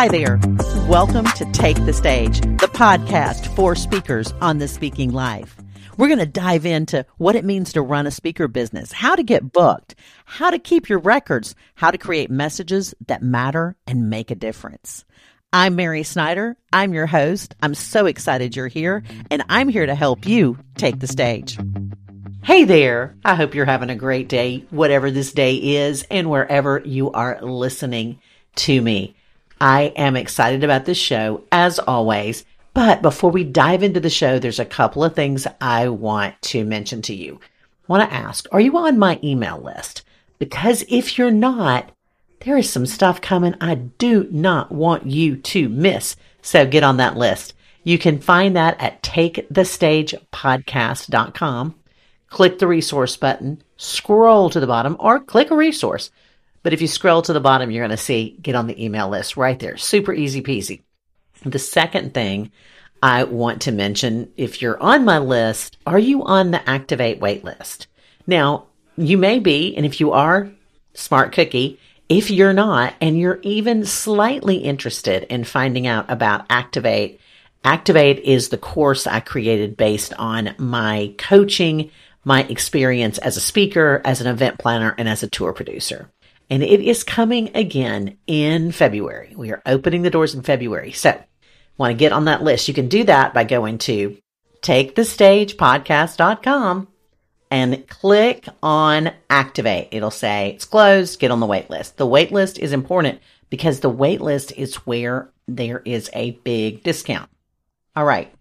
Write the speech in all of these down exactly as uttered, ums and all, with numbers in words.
Hi there. Welcome to Take the Stage, the podcast for speakers on the speaking life. We're going to dive into what it means to run a speaker business, how to get booked, how to keep your records, how to create messages that matter and make a difference. I'm Mary Snyder. I'm your host. I'm so excited you're here, and I'm here to help you take the stage. Hey there. I hope you're having a great day, whatever this day is, and wherever you are listening to me. I am excited about this show, as always. But before we dive into the show, there's a couple of things I want to mention to you. I want to ask, are you on my email list? Because if you're not, there is some stuff coming I do not want you to miss. So get on that list. You can find that at Take The Stage Podcast dot com. Click the resource button, scroll to the bottom, or click a resource. But if you scroll to the bottom, you're going to see get on the email list right there. Super easy peasy. The second thing I want to mention, if you're on my list, are you on the Activate waitlist? Now, you may be, and if you are, smart cookie. If you're not, and you're even slightly interested in finding out about Activate, Activate is the course I created based on my coaching, my experience as a speaker, as an event planner, and as a tour producer. And it is coming again in February. We are opening the doors in February. So want to get on that list. You can do that by going to Take The Stage Podcast dot com and click on Activate. It'll say it's closed. Get on the wait list. The wait list is important because the wait list is where there is a big discount. All right.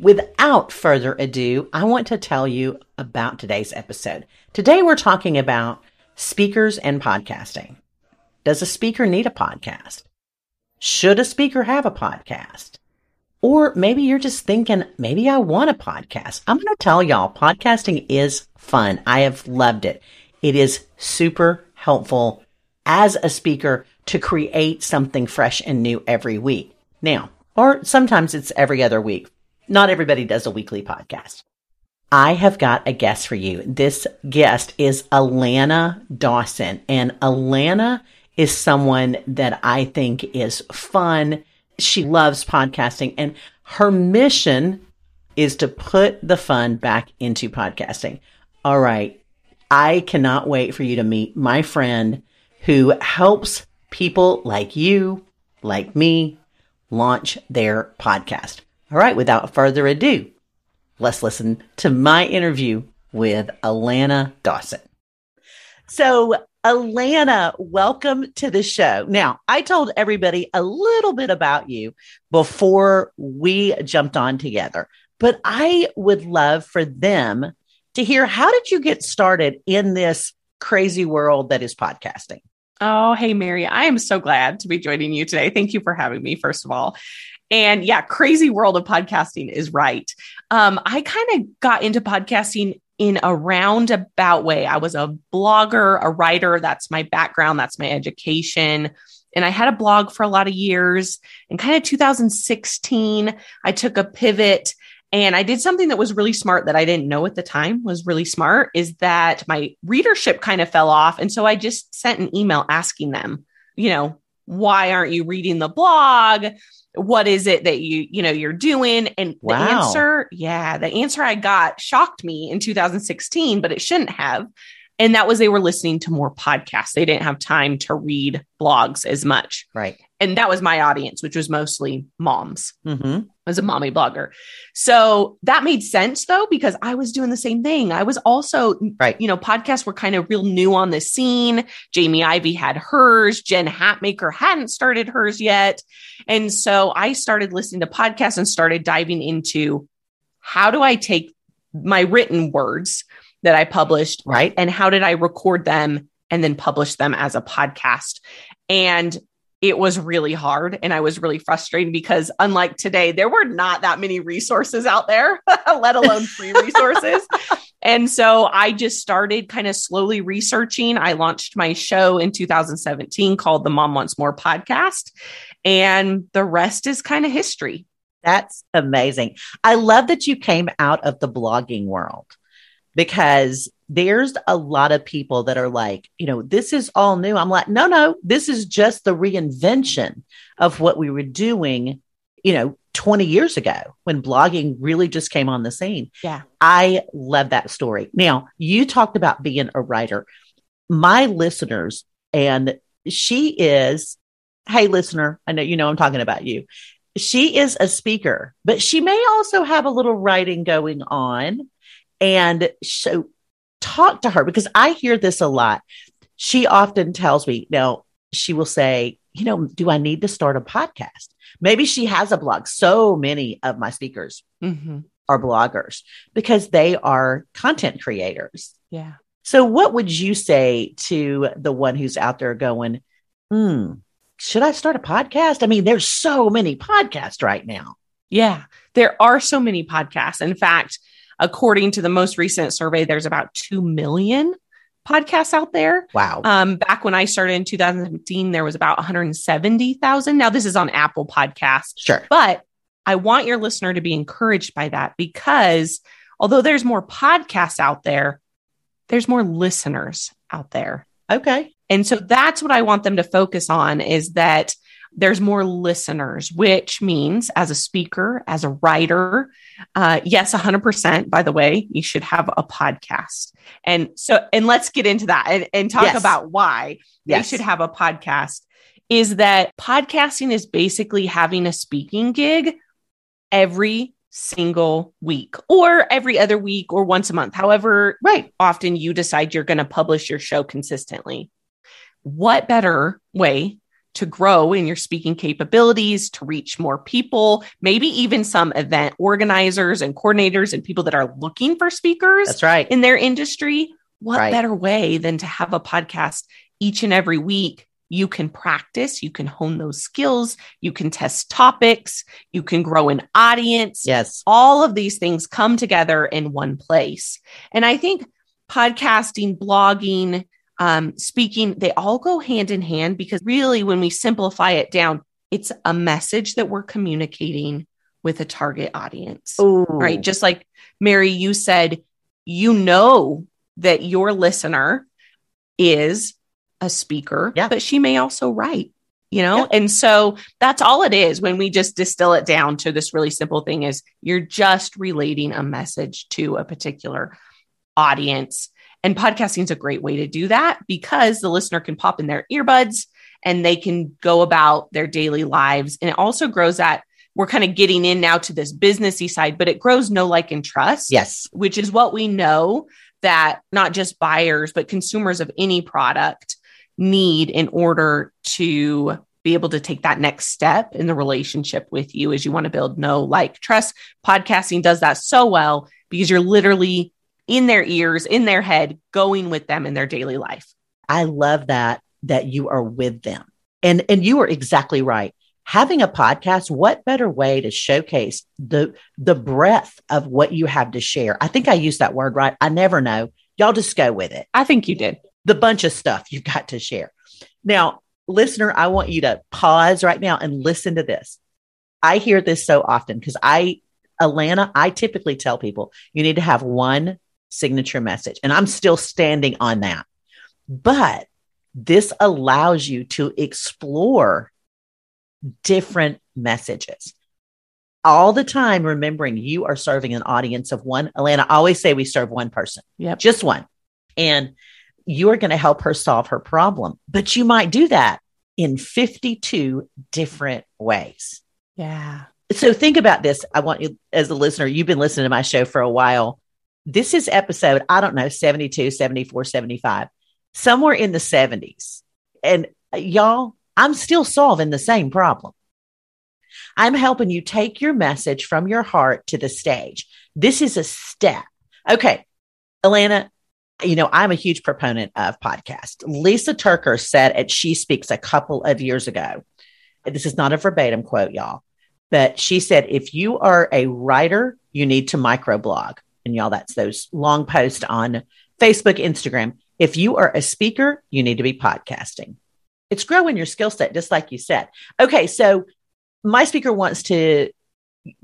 Without further ado, I want to tell you about today's episode. Today we're talking about speakers and podcasting. Does a speaker need a podcast? Should a speaker have a podcast? Or maybe you're just thinking, maybe I want a podcast. I'm going to tell y'all, podcasting is fun. I have loved it. It is super helpful as a speaker to create something fresh and new every week. Now, or sometimes it's every other week. Not everybody does a weekly podcast. I have got a guest for you. This guest is Alana Dawson, and Alana is someone that I think is fun. She loves podcasting, and her mission is to put the fun back into podcasting. All right. I cannot wait for you to meet my friend who helps people like you, like me, launch their podcast. All right. Without further ado, let's listen to my interview with Alana Dawson. So, Alana, welcome to the show. Now, I told everybody a little bit about you before we jumped on together, but I would love for them to hear, how did you get started in this crazy world that is podcasting? Oh, hey, Mary, I am so glad to be joining you today. Thank you for having me, first of all. And yeah, crazy world of podcasting is right. Um, I kind of got into podcasting in a roundabout way. I was a blogger, a writer. That's my background. That's my education. And I had a blog for a lot of years. And kind of two thousand sixteen, I took a pivot and I did something that was really smart that I didn't know at the time was really smart, is that my readership kind of fell off. And so I just sent an email asking them, you know, why aren't you reading the blog? What is it that you, you know, you're doing? And wow. the answer, yeah, the answer I got shocked me in two thousand sixteen, but it shouldn't have. And that was, they were listening to more podcasts. They didn't have time to read blogs as much. Right. And that was my audience, which was mostly moms. Mm-hmm. I was a mommy blogger. So that made sense though, because I was doing the same thing. I was also, right. you know, podcasts were kind of real new on the scene. Jamie Ivey had hers. Jen Hatmaker hadn't started hers yet. And so I started listening to podcasts and started diving into, how do I take my written words that I published, right? And how did I record them and then publish them as a podcast? And it was really hard. And I was really frustrated because, unlike today, there were not that many resources out there, let alone free resources. And so I just started kind of slowly researching. I launched my show in two thousand seventeen called The Mom Wants More Podcast. And the rest is kind of history. That's amazing. I love that you came out of the blogging world, because there's a lot of people that are like, you know, this is all new. I'm like, no, no, this is just the reinvention of what we were doing, you know, twenty years ago when blogging really just came on the scene. Yeah. I love that story. Now, you talked about being a writer. My listeners, and she is, hey, listener, I know, you know, I'm talking about you. She is a speaker, but she may also have a little writing going on. And so talk to her, because I hear this a lot. She often tells me, now she will say, you know, do I need to start a podcast? Maybe she has a blog. So many of my speakers mm-hmm. are bloggers because they are content creators. Yeah. So what would you say to the one who's out there going, hmm, should I start a podcast? I mean, there's so many podcasts right now. Yeah, there are so many podcasts. In fact, according to the most recent survey, there's about two million podcasts out there. Wow. Um, back when I started in two thousand fifteen, there was about one hundred seventy thousand. Now this is on Apple Podcasts. Sure. But I want your listener to be encouraged by that, because although there's more podcasts out there, there's more listeners out there. Okay. And so that's what I want them to focus on, is that there's more listeners, which means as a speaker, as a writer, uh, yes, one hundred percent, by the way, you should have a podcast. And so, and let's get into that and, and talk yes. about why yes. they should have a podcast, is that podcasting is basically having a speaking gig every single week or every other week or once a month, however right. often you decide you're going to publish your show consistently. What better way to grow in your speaking capabilities, to reach more people, maybe even some event organizers and coordinators and people that are looking for speakers That's right. in their industry? What right. better way than to have a podcast each and every week? You can practice, you can hone those skills, you can test topics, you can grow an audience. Yes. All of these things come together in one place. And I think podcasting, blogging, Um, speaking, they all go hand in hand, because really when we simplify it down, it's a message that we're communicating with a target audience, Ooh. Right? Just like Mary, you said, you know that your listener is a speaker, yeah. but she may also write, you know? Yeah. And so that's all it is. When we just distill it down to this really simple thing, is you're just relating a message to a particular audience. And podcasting is a great way to do that, because the listener can pop in their earbuds and they can go about their daily lives. And it also grows that, we're kind of getting in now to this businessy side, but it grows know, like, and trust. Yes. Which is what we know that not just buyers, but consumers of any product need in order to be able to take that next step in the relationship with you, as you want to build know, like, trust. Podcasting does that so well, because you're literally in their ears, in their head, going with them in their daily life. I love that, that you are with them. And, and you are exactly right. Having a podcast, what better way to showcase the, the breadth of what you have to share? I think I used that word right. I never know. Y'all just go with it. I think you did. The bunch of stuff you've got to share. Now, listener, I want you to pause right now and listen to this. I hear this so often, because I, Alana, I typically tell people you need to have one signature message. And I'm still standing on that. But this allows you to explore different messages all the time, remembering you are serving an audience of one. Alana, I always say we serve one person, yep. just one. And you are going to help her solve her problem. But you might do that in fifty-two different ways. Yeah. So think about this. I want you, as a listener, you've been listening to my show for a while. This is episode, I don't know, seventy-two, seventy-four, seventy-five, somewhere in the seventies. And y'all, I'm still solving the same problem. I'm helping you take your message from your heart to the stage. This is a step. Okay, Alana, you know, I'm a huge proponent of podcasts. Lisa Turker said at She Speaks a couple of years ago, this is not a verbatim quote, y'all, but she said, if you are a writer, you need to microblog. And y'all, that's those long posts on Facebook, Instagram. If you are a speaker, you need to be podcasting. It's growing your skill set, just like you said. Okay, so my speaker wants to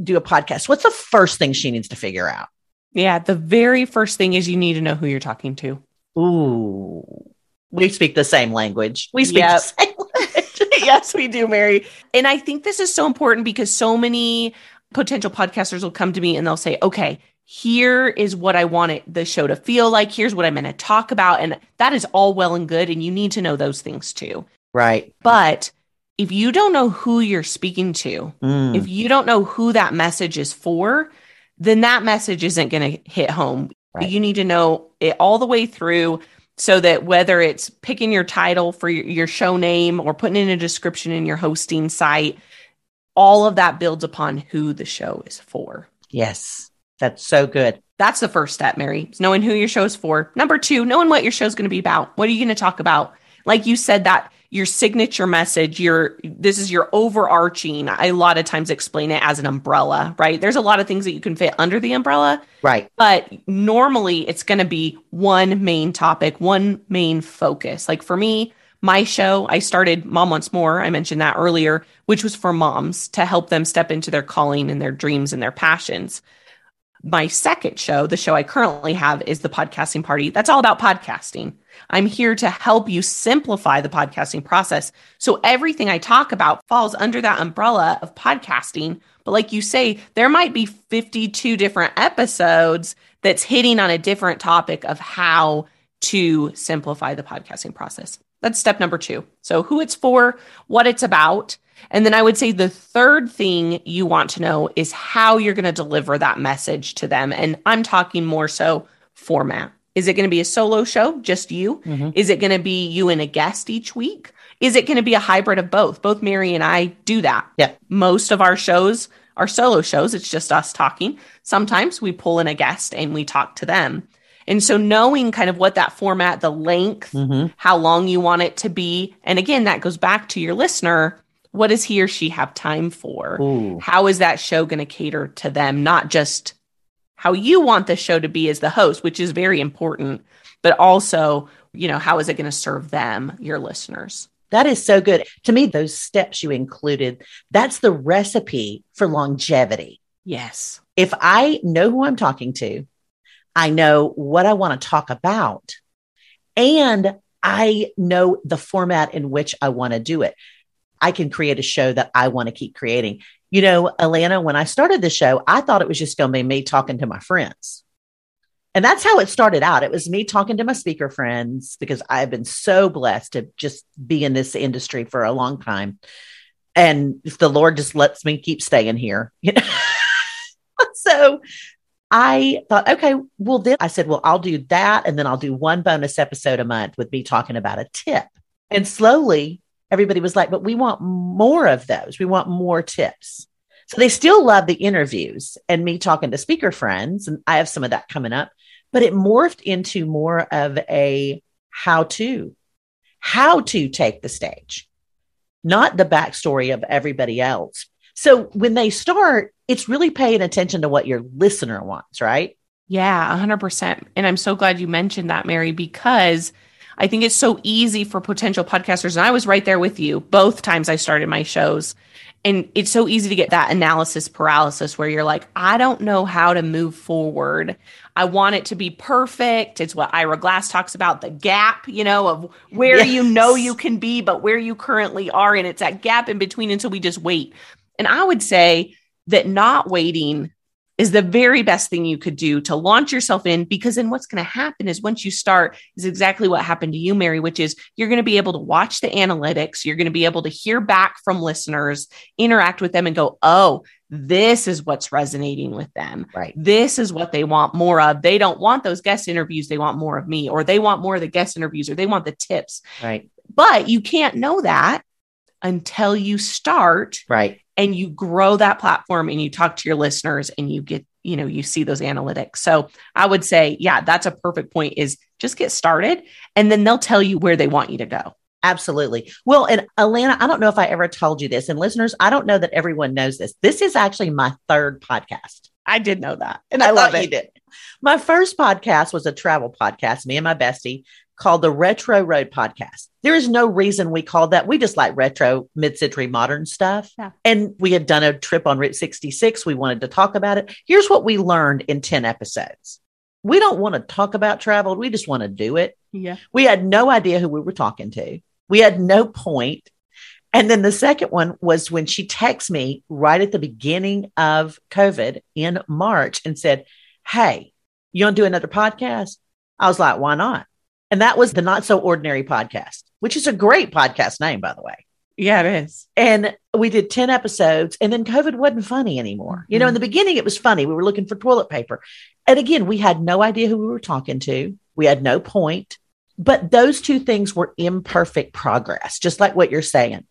do a podcast. What's the first thing she needs to figure out? Yeah. The very first thing is you need to know who you're talking to. Ooh. We speak the same language. We speak yep. the same language. Yes, we do, Mary. And I think this is so important because so many potential podcasters will come to me and they'll say, okay, here is what I want it, the show to feel like. Here's what I'm going to talk about. And that is all well and good. And you need to know those things too. Right. But if you don't know who you're speaking to, mm. if you don't know who that message is for, then that message isn't going to hit home. Right. You need to know it all the way through so that whether it's picking your title for your, your show name or putting in a description in your hosting site, all of that builds upon who the show is for. Yes, that's so good. That's the first step, Mary, is knowing who your show is for. Number two, knowing what your show is going to be about. What are you going to talk about? Like you said, that your signature message, your, this is your overarching, I a lot of times explain it as an umbrella, right? There's a lot of things that you can fit under the umbrella, right? But normally it's going to be one main topic, one main focus. Like for me, my show, I started Mom Wants More. I mentioned that earlier, which was for moms to help them step into their calling and their dreams and their passions. My second show, the show I currently have, is The Podcasting Party. That's all about podcasting. I'm here to help you simplify the podcasting process. So everything I talk about falls under that umbrella of podcasting. But like you say, there might be fifty-two different episodes that's hitting on a different topic of how to simplify the podcasting process. That's step number two. So who it's for, what it's about. And then I would say the third thing you want to know is how you're going to deliver that message to them. And I'm talking more so format. Is it going to be a solo show, just you? Mm-hmm. Is it going to be you and a guest each week? Is it going to be a hybrid of both? Both Mary and I do that. Yep. Most of our shows are solo shows. It's just us talking. Sometimes we pull in a guest and we talk to them. And so knowing kind of what that format, the length, mm-hmm. how long you want it to be. And again, that goes back to your listener. What does he or she have time for? Ooh. How is that show going to cater to them? Not just how you want the show to be as the host, which is very important, but also, you know, how is it going to serve them, your listeners? That is so good. To me, those steps you included, that's the recipe for longevity. Yes. If I know who I'm talking to, I know what I want to talk about, and I know the format in which I want to do it, I can create a show that I want to keep creating. You know, Alana, when I started the show, I thought it was just going to be me talking to my friends. And that's how it started out. It was me talking to my speaker friends because I've been so blessed to just be in this industry for a long time. And if the Lord just lets me keep staying here, you know, so I thought, okay, well, then I said, well, I'll do that. And then I'll do one bonus episode a month with me talking about a tip. And slowly, everybody was like, but we want more of those. We want more tips. So they still love the interviews and me talking to speaker friends. And I have some of that coming up, but it morphed into more of a how to, how to take the stage, not the backstory of everybody else. So when they start, it's really paying attention to what your listener wants, right? Yeah, one hundred percent. And I'm so glad you mentioned that, Mary, because I think it's so easy for potential podcasters. And I was right there with you both times I started my shows. And it's so easy to get that analysis paralysis where you're like, I don't know how to move forward. I want it to be perfect. It's what Ira Glass talks about, the gap, you know, of where yes. you know you can be, but where you currently are. And it's that gap in between. And so we just wait. And I would say that not waiting is the very best thing you could do to launch yourself in, because then what's going to happen is once you start is exactly what happened to you, Mary, which is you're going to be able to watch the analytics. You're going to be able to hear back from listeners, interact with them and go, oh, this is what's resonating with them. Right. This is what they want more of. They don't want those guest interviews. They want more of me, or they want more of the guest interviews, or they want the tips. Right. But you can't know that until you start. Right. And you grow that platform and you talk to your listeners and you get, you know, you see those analytics. So I would say, yeah, that's a perfect point, is just get started and then they'll tell you where they want you to go. Absolutely. Well, and Alana, I don't know if I ever told you this, and listeners, I don't know that everyone knows this. This is actually my third podcast. I did know that. And I, I love it. You did. My first podcast was a travel podcast, me and my bestie, called the Retro Road Podcast. There is no reason we called that. We just like retro mid-century modern stuff. Yeah. And we had done a trip on Route sixty-six. We wanted to talk about it. Here's what we learned in ten episodes. We don't want to talk about travel. We just want to do it. Yeah. We had no idea who we were talking to. We had no point. And then the second one was when she texted me right at the beginning of COVID in March and said, hey, you want to do another podcast? I was like, why not? And that was the Not So Ordinary Podcast, which is a great podcast name, by the way. Yeah, it is. And we did ten episodes and then COVID wasn't funny anymore. You know, mm-hmm. In the beginning, it was funny. We were looking for toilet paper. And again, we had no idea who we were talking to. We had no point. But those two things were imperfect progress, just like what you're saying.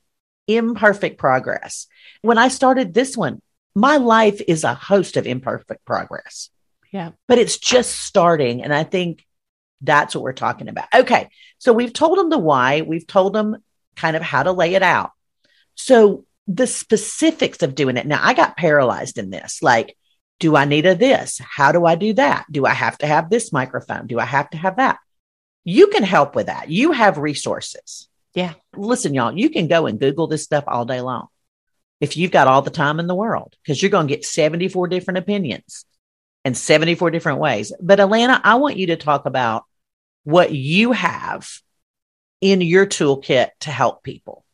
Imperfect progress. When I started this one, my life is a host of imperfect progress. Yeah. But it's just starting. And I think that's what we're talking about. Okay. So we've told them the why. We've told them kind of how to lay it out. So the specifics of doing it. Now I got paralyzed in this. Like, do I need a this? How do I do that? Do I have to have this microphone? Do I have to have that? You can help with that. You have resources. Yeah. Listen, y'all, you can go and Google this stuff all day long if you've got all the time in the world, because you're going to get seventy-four different opinions and seventy-four different ways. But Alana, I want you to talk about what you have in your toolkit to help people.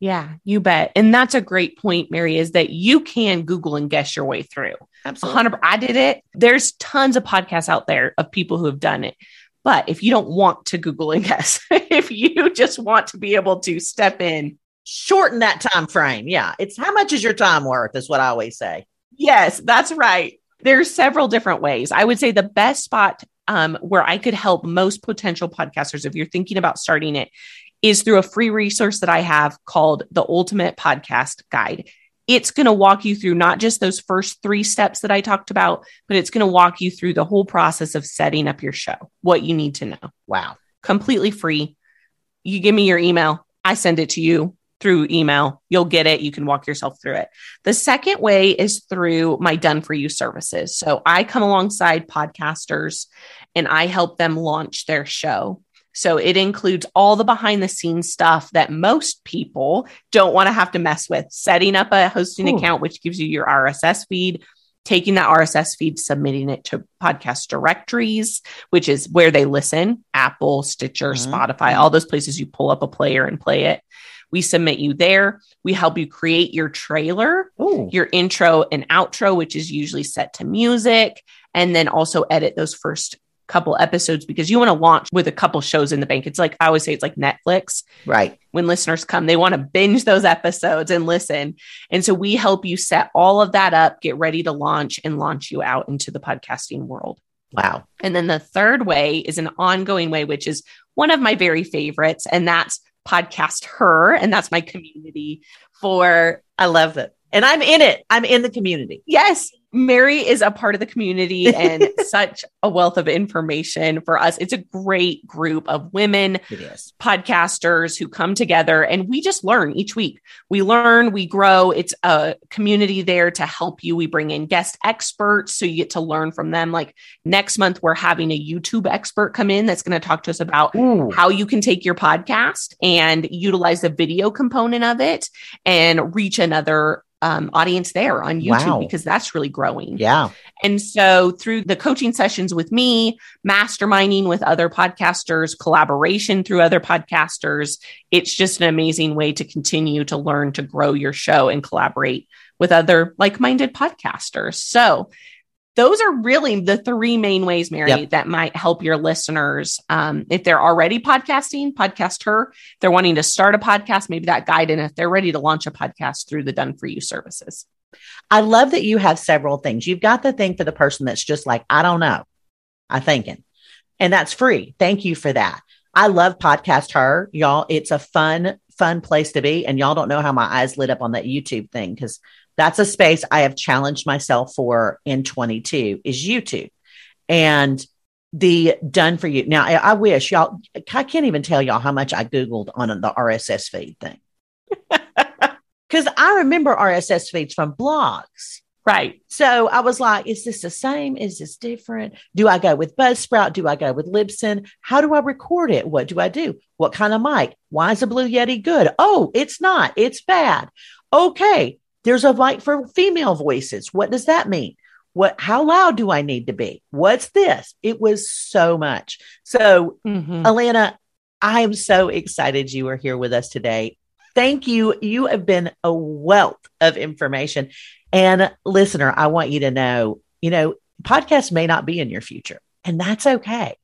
Yeah, you bet. And that's a great point, Mary, is that you can Google and guess your way through. Absolutely. I did it. There's tons of podcasts out there of people who have done it. But if you don't want to Google and guess, if you just want to be able to step in, shorten that time frame. Yeah. It's how much is your time worth is what I always say. Yes, that's right. There's several different ways. I would say the best spot um, where I could help most potential podcasters, if you're thinking about starting it, is through a free resource that I have called the Ultimate Podcast Guide. It's going to walk you through not just those first three steps that I talked about, but it's going to walk you through the whole process of setting up your show, what you need to know. Wow. Completely free. You give me your email. I send it to you through email. You'll get it. You can walk yourself through it. The second way is through my done for you services. So I come alongside podcasters and I help them launch their show. So it includes all the behind the scenes stuff that most people don't want to have to mess with. Setting up a hosting Ooh. account, which gives you your R S S feed, taking that R S S feed, submitting it to podcast directories, which is where they listen, Apple, Stitcher, mm-hmm. Spotify, all those places you pull up a player and play it. We submit you there. We help you create your trailer, Ooh. your intro and outro, which is usually set to music, and then also edit those first couple episodes, because you want to launch with a couple shows in the bank. It's like, I always say it's like Netflix, right? When listeners come, they want to binge those episodes and listen. And so we help you set all of that up, get ready to launch, and launch you out into the podcasting world. Wow. And then the third way is an ongoing way, which is one of my very favorites. And that's Podcast Her. And that's my community for, I love it. And I'm in it. I'm in the community. Yes. Mary is a part of the community and such a wealth of information for us. It's a great group of women podcasters who come together, and we just learn each week. We learn, we grow. It's a community there to help you. We bring in guest experts, so you get to learn from them. Like next month, we're having a YouTube expert come in that's going to talk to us about Ooh. how you can take your podcast and utilize the video component of it and reach another Um, audience there on YouTube, wow. because that's really growing. Yeah. And so through the coaching sessions with me, masterminding with other podcasters, collaboration through other podcasters, it's just an amazing way to continue to learn, to grow your show and collaborate with other like-minded podcasters. So those are really the three main ways, Mary, yep. that might help your listeners. Um, if they're already podcasting, Podcast Her. If they're wanting to start a podcast, maybe that guide. And if they're ready to launch a podcast, through the Done For You services. I love that you have several things. You've got the thing for the person that's just like, I don't know, I'm thinking. And that's free. Thank you for that. I love Podcast Her, y'all. It's a fun, fun place to be. And y'all don't know how my eyes lit up on that YouTube thing, because that's a space I have challenged myself for in twenty-two is YouTube and the Done For You. Now, I, I wish y'all, I can't even tell y'all how much I Googled on the R S S feed thing. Because I remember R S S feeds from blogs. Right. So I was like, is this the same? Is this different? Do I go with Buzzsprout? Do I go with Libsyn? How do I record it? What do I do? What kind of mic? Why is a Blue Yeti good? Oh, it's not. It's bad. Okay. There's a mic for female voices. What does that mean? What, how loud do I need to be? What's this? It was so much. So mm-hmm. Alana, I am so excited you are here with us today. Thank you. You have been a wealth of information. And listener, I want you to know, you know, podcasts may not be in your future, and that's okay.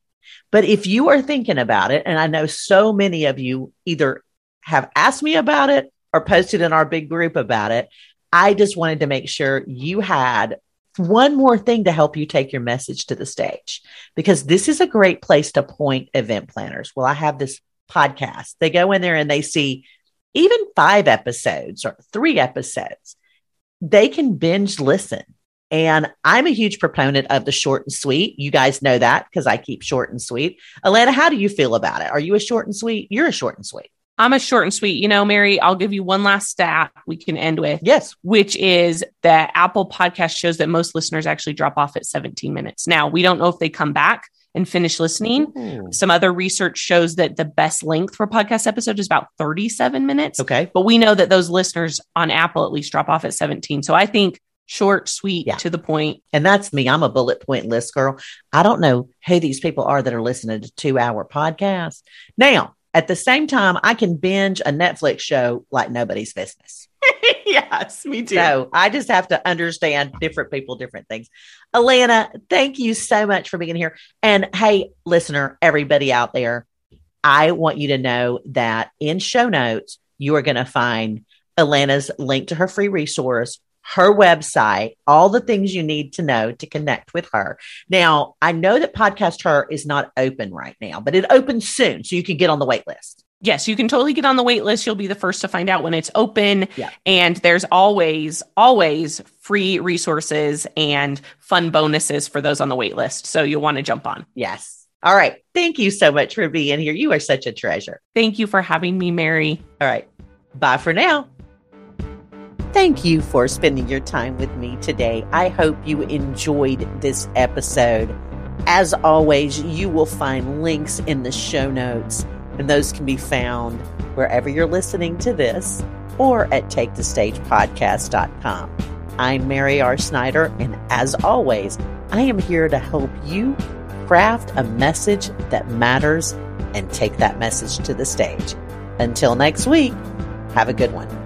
But if you are thinking about it, and I know so many of you either have asked me about it or posted in our big group about it, I just wanted to make sure you had one more thing to help you take your message to the stage, because this is a great place to point event planners. Well, I have this podcast. They go in there and they see even five episodes or three episodes. They can binge listen. And I'm a huge proponent of the short and sweet. You guys know that because I keep short and sweet. Alana, how do you feel about it? Are you a short and sweet? You're a short and sweet. I'm a short and sweet. You know, Mary, I'll give you one last stat we can end with. Yes. Which is that Apple Podcast shows that most listeners actually drop off at seventeen minutes. Now, we don't know if they come back and finish listening. Ooh. Some other research shows that the best length for a podcast episode is about thirty-seven minutes. Okay. But we know that those listeners on Apple at least drop off at seventeen. So I think short, sweet, yeah. to the point. And that's me. I'm a bullet point list girl. I don't know who these people are that are listening to two hour podcasts. Now, at the same time, I can binge a Netflix show like nobody's business. Yes, me too. So I just have to understand different people, different things. Alana, thank you so much for being here. And hey, listener, everybody out there, I want you to know that in show notes, you are going to find Alana's link to her free resource, her website, all the things you need to know to connect with her. Now, I know that Podcast Her is not open right now, but it opens soon, so you can get on the wait list. Yes, you can totally get on the wait list. You'll be the first to find out when it's open. Yeah. And there's always, always free resources and fun bonuses for those on the wait list. So you'll want to jump on. Yes. All right. Thank you so much for being here. You are such a treasure. Thank you for having me, Mary. All right. Bye for now. Thank you for spending your time with me today. I hope you enjoyed this episode. As always, you will find links in the show notes, and those can be found wherever you're listening to this or at Take The Stage Podcast dot com. I'm Mary R. Snyder, and as always, I am here to help you craft a message that matters and take that message to the stage. Until next week, have a good one.